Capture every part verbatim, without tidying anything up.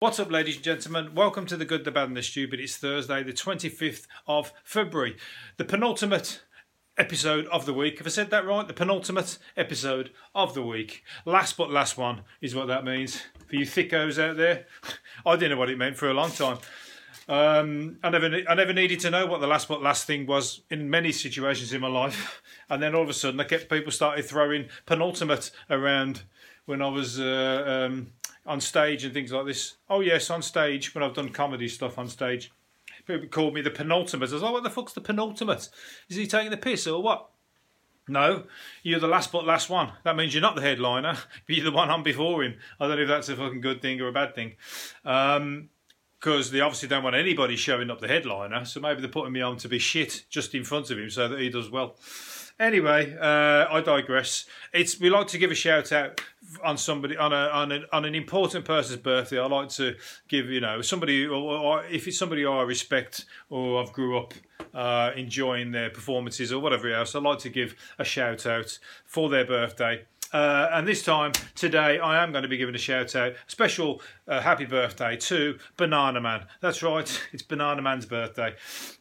What's up, ladies and gentlemen? Welcome to The Good, the Bad and the Stupid. It's Thursday, the twenty-fifth of February. The penultimate episode of the week. Have I said that right? The penultimate episode of the week. Last but last one is what that means. For you thickos out there, I didn't know what it meant for a long time. Um, I never I never needed to know what the last but last thing was in many situations in my life. And then all of a sudden, I kept people started throwing penultimate around when I was... Uh, um, on stage and things like this. Oh yes, on stage, when I've done comedy stuff on stage, people called me the penultimate. I was like, what the fuck's the penultimate? Is he taking the piss or what? No, you're the last but last one. That means you're not the headliner, but you're the one on before him. I don't know if that's a fucking good thing or a bad thing. Um, because they obviously don't want anybody showing up the headliner, so maybe they're putting me on to be shit just in front of him so that he does well. Anyway, uh, I digress. It's we like to give a shout out on somebody on a on an on an important person's birthday. I like to give you know somebody, or, or if it's somebody I respect or I've grew up uh, enjoying their performances or whatever else, I like to give a shout out for their birthday. Uh, and this time, today, I am going to be giving a shout-out, special uh, happy birthday to Banana Man. That's right, it's Banana Man's birthday.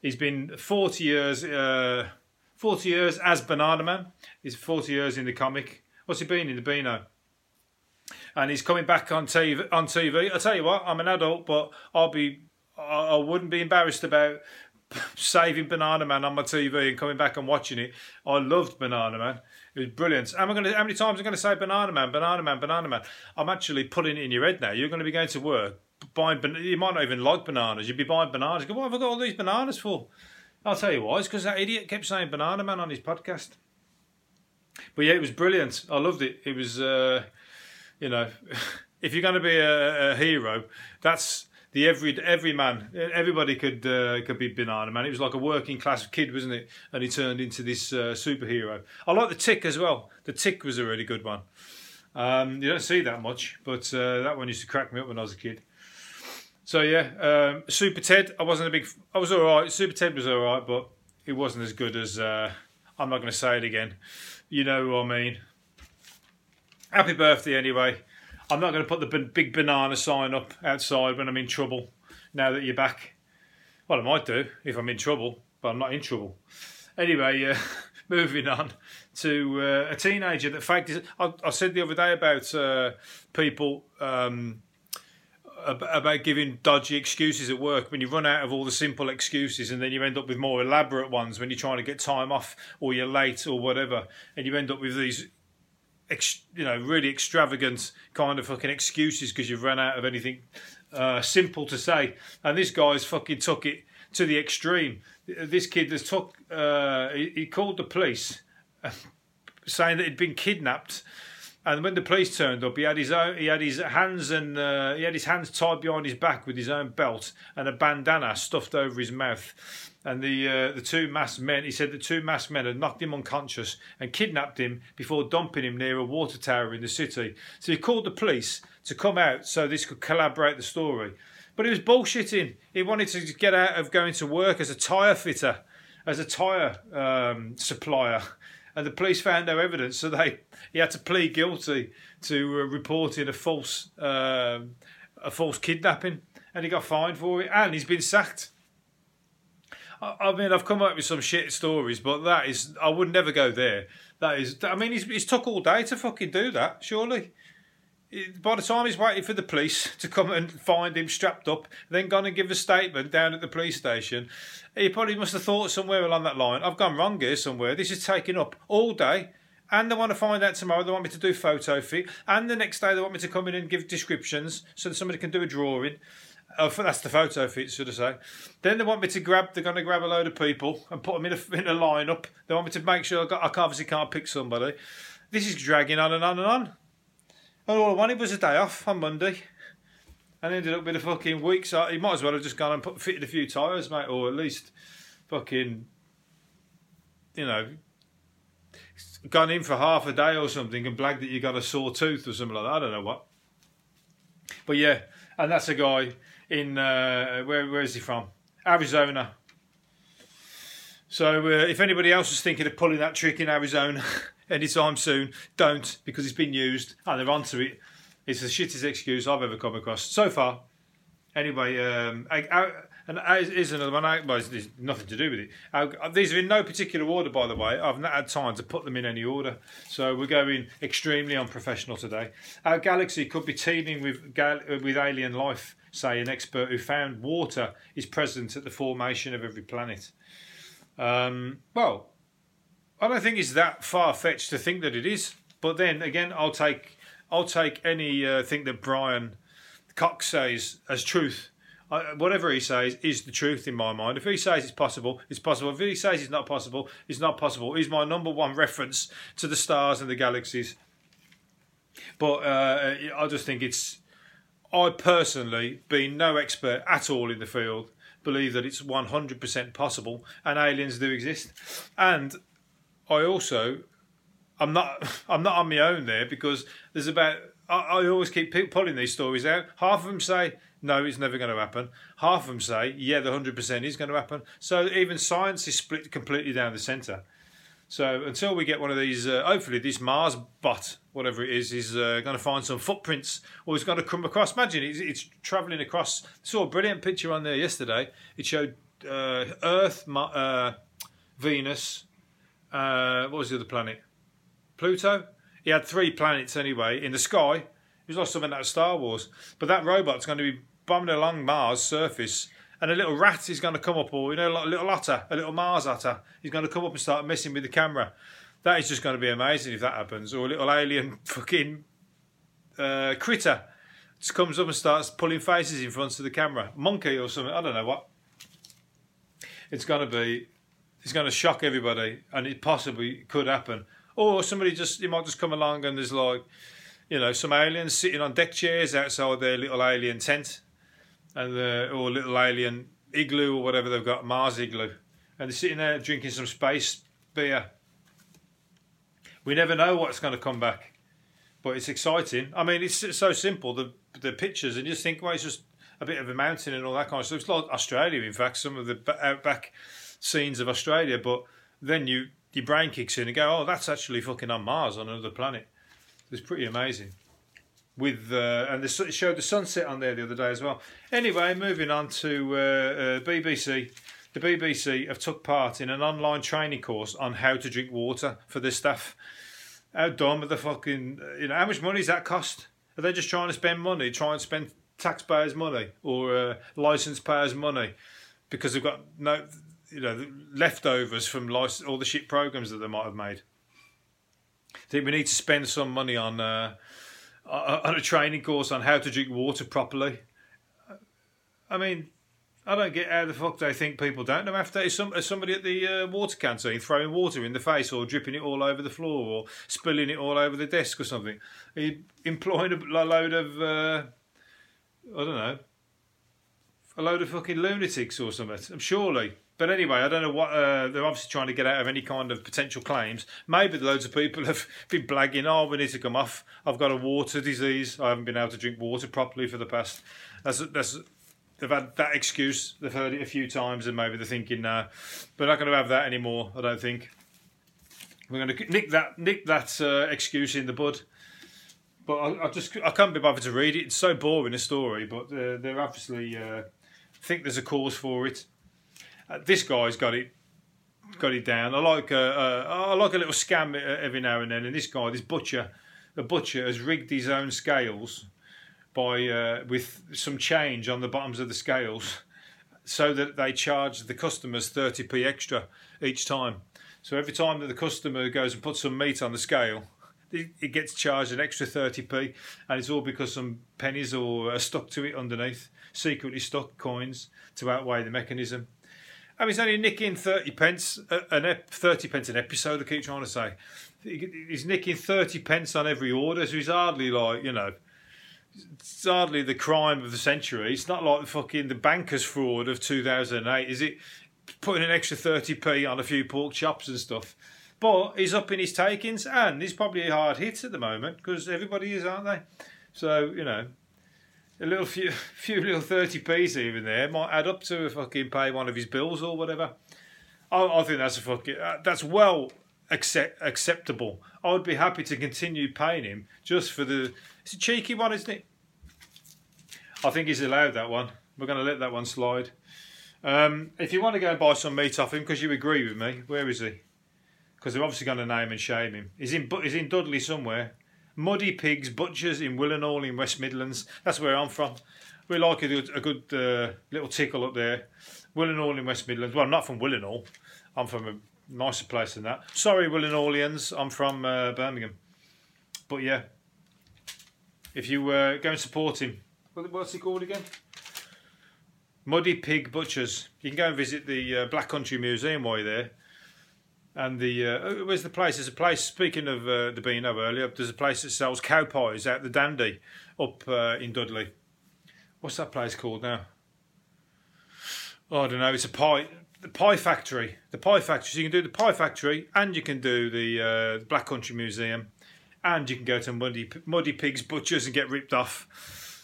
He's been forty years uh, forty years as Banana Man. He's forty years in the comic. What's he been in? The Beano. And he's coming back on T V. On T V. I tell you what, I'm an adult, but I'll be, I, I wouldn't be embarrassed about saving Banana Man on my T V and coming back and watching it. I loved Banana Man. It was brilliant. Am I going to, how many times am I going to say Banana Man, Banana Man, Banana Man? I'm actually putting it in your head now. You're going to be going to work buying. You might not even like bananas. You'd be buying bananas. You go, what have I got all these bananas for? I'll tell you why. It's because that idiot kept saying Banana Man on his podcast. But yeah, it was brilliant. I loved it. It was, uh, you know, if you're going to be a, a hero, that's... The every every man, everybody could uh, could be Banana Man. It was like a working class kid, wasn't it? And he turned into this uh, superhero. I like The Tick as well. The Tick was a really good one. Um, you don't see that much, but uh, that one used to crack me up when I was a kid. So yeah, um, Super Ted. I wasn't a big. I was all right. Super Ted was all right, but it wasn't as good as. Uh, I'm not going to say it again. You know who I mean. Happy birthday, anyway. I'm not going to put the big banana sign up outside when I'm in trouble, now that you're back. Well, I might do, if I'm in trouble, but I'm not in trouble. Anyway, uh, moving on to uh, a teenager. The fact is, I, I said the other day about uh, people, um, about giving dodgy excuses at work, when you run out of all the simple excuses and then you end up with more elaborate ones when you're trying to get time off or you're late or whatever, and you end up with these... Ex, you know, really extravagant kind of fucking excuses because you've run out of anything uh, simple to say. And this guy's fucking took it to the extreme. This kid has took, uh, he, he called the police uh, saying that he'd been kidnapped. And when the police turned up, he had his own, he had his hands and uh, he had his hands tied behind his back with his own belt and a bandana stuffed over his mouth. And the uh, the two masked men, he said the two masked men had knocked him unconscious and kidnapped him before dumping him near a water tower in the city. So he called the police to come out so this could corroborate the story. But he was bullshitting. He wanted to get out of going to work as a tyre fitter, as a tyre um, supplier. And the police found no evidence, so they he had to plead guilty to uh, reporting a false uh, a false kidnapping, and he got fined for it, and he's been sacked. I, I mean, I've come up with some shit stories, but that is I would never go there. That is, I mean, he's, he's took all day to fucking do that. Surely, it, by the time he's waiting for the police to come and find him strapped up, then gone and give a statement down at the police station. He probably must have thought somewhere along that line, I've gone wrong here somewhere. This is taking up all day. And they want to find out tomorrow. They want me to do photo fit. And the next day they want me to come in and give descriptions so that somebody can do a drawing. Oh, that's the photo fit, should I say. Then they want me to grab, they're going to grab a load of people and put them in a, in a lineup. They want me to make sure I, got, I obviously can't pick somebody. This is dragging on and on and on. And all I wanted was a day off on Monday. And ended up with a fucking week, so he might as well have just gone and put, fitted a few tyres, mate, or at least fucking, you know, gone in for half a day or something and blagged that you got a sore tooth or something like that. I don't know what. But yeah, and that's a guy in, uh, where where is he from? Arizona. So uh, if anybody else is thinking of pulling that trick in Arizona anytime soon, don't, because it's been used and they're onto it. It's the shittest excuse I've ever come across so far. Anyway, um, I, I, and here's another one. I, well, there's nothing to do with it. I, these are in no particular order, by the way. I've not had time to put them in any order. So we're going extremely unprofessional today. Our galaxy could be teeming with gal- with alien life, say an expert who found water is present at the formation of every planet. Um, well, I don't think it's that far-fetched to think that it is. But then again, I'll take I'll take any uh, thing that Brian Cox says as truth. I, whatever he says is the truth in my mind. If he says it's possible, it's possible. If he says it's not possible, it's not possible. He's my number one reference to the stars and the galaxies. But uh, I just think it's... I personally, being no expert at all in the field, believe that it's one hundred percent possible and aliens do exist. And I also... I'm not I'm not on my own there, because there's about... I, I always keep pe- pulling these stories out. Half of them say, no, it's never going to happen. Half of them say, yeah, the one hundred percent is going to happen. So even science is split completely down the centre. So until we get one of these... Uh, hopefully this Mars bot, whatever it is, is uh, going to find some footprints, or it's going to come across... Imagine it's, it's travelling across... I saw a brilliant picture on there yesterday. It showed uh, Earth, uh, Venus... Uh, what was the other planet? Pluto. He had three planets anyway in the sky. It was like something out of Star Wars. But that robot's going to be bumming along Mars' surface, and a little rat is going to come up, or you know, like a little otter, a little Mars otter, is going to come up and start messing with the camera. That is just going to be amazing if that happens. Or a little alien fucking uh, critter just comes up and starts pulling faces in front of the camera. Monkey or something. I don't know what. It's going to be. It's going to shock everybody, and it possibly could happen. Or somebody just, you might just come along and there's like, you know, some aliens sitting on deck chairs outside their little alien tent, and the, or little alien igloo or whatever they've got, Mars igloo. And they're sitting there drinking some space beer. We never know what's going to come back, but it's exciting. I mean, it's so simple, the the pictures, and you just think, well, it's just a bit of a mountain and all that kind of stuff. It's like Australia, in fact, some of the outback scenes of Australia, but then you... your brain kicks in and go, oh, that's actually fucking on Mars, on another planet. It's pretty amazing. With uh, and they showed the sunset on there the other day as well. Anyway, moving on to uh, uh, B B C. The B B C have took part in an online training course on how to drink water for their staff. How dumb are the fucking... You know, how much money does that cost? Are they just trying to spend money, trying to spend taxpayers' money or uh, licence payers' money? Because they've got no... You know, the leftovers from all the shit programs that they might have made. I think we need to spend some money on uh, on a training course on how to drink water properly. I mean, I don't get how the fuck they think people don't know. After is some, somebody at the uh, water canteen throwing water in the face, or dripping it all over the floor, or spilling it all over the desk or something. Are you employing a load of uh, I don't know, a load of fucking lunatics or something? Surely. But anyway, I don't know what... Uh, they're obviously trying to get out of any kind of potential claims. Maybe loads of people have been blagging, oh, we need to come off. I've got a water disease. I haven't been able to drink water properly for the past... That's, that's, they've had that excuse. They've heard it a few times, and maybe they're thinking, no, nah, we're not going to have that anymore, I don't think. We're going to nick that nick that uh, excuse in the bud. But I, I just I can't be bothered to read it. It's so boring, a story. But uh, they're obviously... Uh, think there's a cause for it. Uh, this guy's got it, got it down. I like a, uh, I like a little scam every now and then. And this guy, this butcher, the butcher has rigged his own scales by uh, with some change on the bottoms of the scales, so that they charge the customers thirty p extra each time. So every time that the customer goes and puts some meat on the scale, it gets charged an extra thirty p, and it's all because some pennies or are stuck to it underneath, secretly stuck coins to outweigh the mechanism. I mean, he's only nicking thirty pence, an ep- thirty pence an episode, I keep trying to say. He's nicking thirty pence on every order, so he's hardly like, you know, it's hardly the crime of the century. It's not like the fucking the bankers' fraud of two thousand eight, is it? Putting an extra thirty p on a few pork chops and stuff. But he's up in his takings, and he's probably hard hit at the moment, because everybody is, aren't they? So, you know... A little few, few little thirty p's even there might add up to a fucking pay one of his bills or whatever. I, I think that's a fucking uh, that's well accept, acceptable. I would be happy to continue paying him just for the. It's a cheeky one, isn't it? I think he's allowed that one. We're going to let that one slide. Um, if you want to go and buy some meat off him, because you agree with me, where is he? Because they're obviously going to name and shame him. He's in, he's in Dudley somewhere. Muddy Pigs Butchers in Willenhall in West Midlands. That's where I'm from. We like a good, a good uh, little tickle up there. Willenhall in West Midlands. Well, I'm not from Willenhall. I'm from a nicer place than that. Sorry, Willenhallians. I'm from uh, Birmingham. But yeah, if you uh, go and support him. What's he called again? Muddy Pig Butchers. You can go and visit the uh, Black Country Museum while you're there. And the, uh, where's the place? There's a place, speaking of uh, the Beano earlier, there's a place that sells cow pies out the Dandy up uh, in Dudley. What's that place called now? Oh, I don't know, it's a pie, the pie factory. The pie factory, so you can do the pie factory and you can do the, uh, the Black Country Museum and you can go to Muddy, Muddy Pigs Butchers and get ripped off.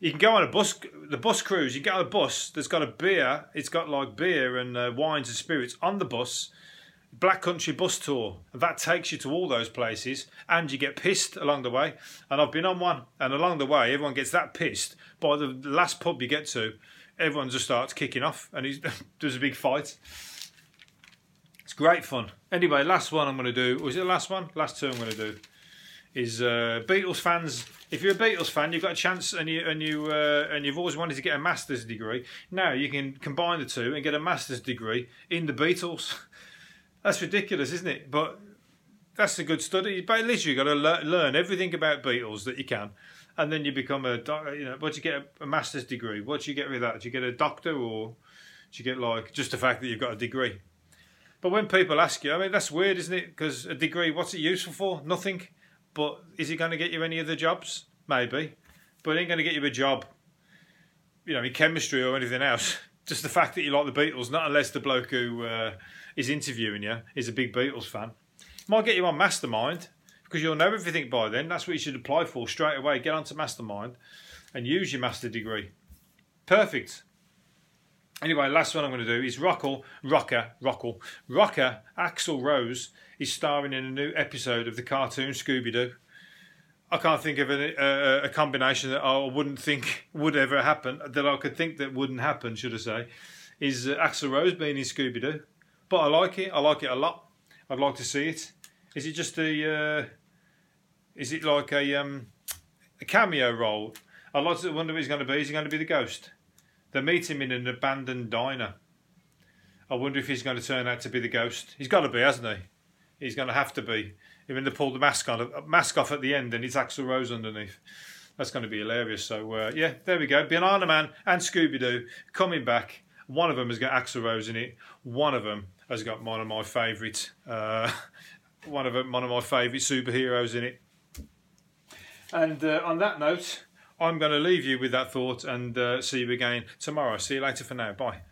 You can go on a bus, the bus cruise, you can get on a bus that's got a beer, it's got like beer and uh, wines and spirits on the bus. Black Country bus tour, and that takes you to all those places, and you get pissed along the way. And I've been on one, and along the way everyone gets that pissed by the last pub you get to, everyone just starts kicking off and he's, there's a big fight. It's great fun. Anyway, last one I'm going to do, or is it the last one? Last two I'm going to do is uh, Beatles fans. If you're a Beatles fan, you've got a chance, and you and you uh, and you've always wanted to get a master's degree. Now you can combine the two and get a master's degree in the Beatles. That's ridiculous, isn't it? But that's a good study. But literally, you've got to le learn everything about Beatles that you can, and then you become a, you know, what do you get, a, a master's degree? What do you get with that? Do you get a doctor, or do you get like just the fact that you've got a degree? But when people ask you, I mean, that's weird, isn't it? Because a degree, what's it useful for? Nothing. But is it going to get you any other jobs? Maybe. But it ain't going to get you a job, you know, in chemistry or anything else. Just the fact that you like the Beatles, not unless the bloke who uh, is interviewing you is a big Beatles fan. Might get you on Mastermind, because you'll know everything by then. That's what you should apply for straight away. Get onto Mastermind and use your master degree. Perfect. Anyway, last one I'm going to do is Rockle, Rocker, Rockle, Rocker, Axl Rose is starring in a new episode of the cartoon Scooby-Doo. I can't think of a, a, a combination that I wouldn't think would ever happen, that I could think that wouldn't happen, should I say, is uh, Axl Rose being in Scooby-Doo. But I like it. I like it a lot. I'd like to see it. Is it just a... Uh, is it like a, um, a cameo role? I'd like to wonder what he's going to be. Is he going to be the ghost? They meet him in an abandoned diner. I wonder if he's going to turn out to be the ghost. He's got to be, hasn't he? He's going to have to be. Even to pull the mask on, mask off at the end, and it's Axl Rose underneath. That's going to be hilarious. So uh, yeah, there we go. Banana Man and Scooby-Doo coming back. One of them has got Axl Rose in it. One of them has got one of my favourite, uh, one of them, one of my favourite superheroes in it. And uh, on that note, I'm going to leave you with that thought and uh, see you again tomorrow. See you later for now. Bye.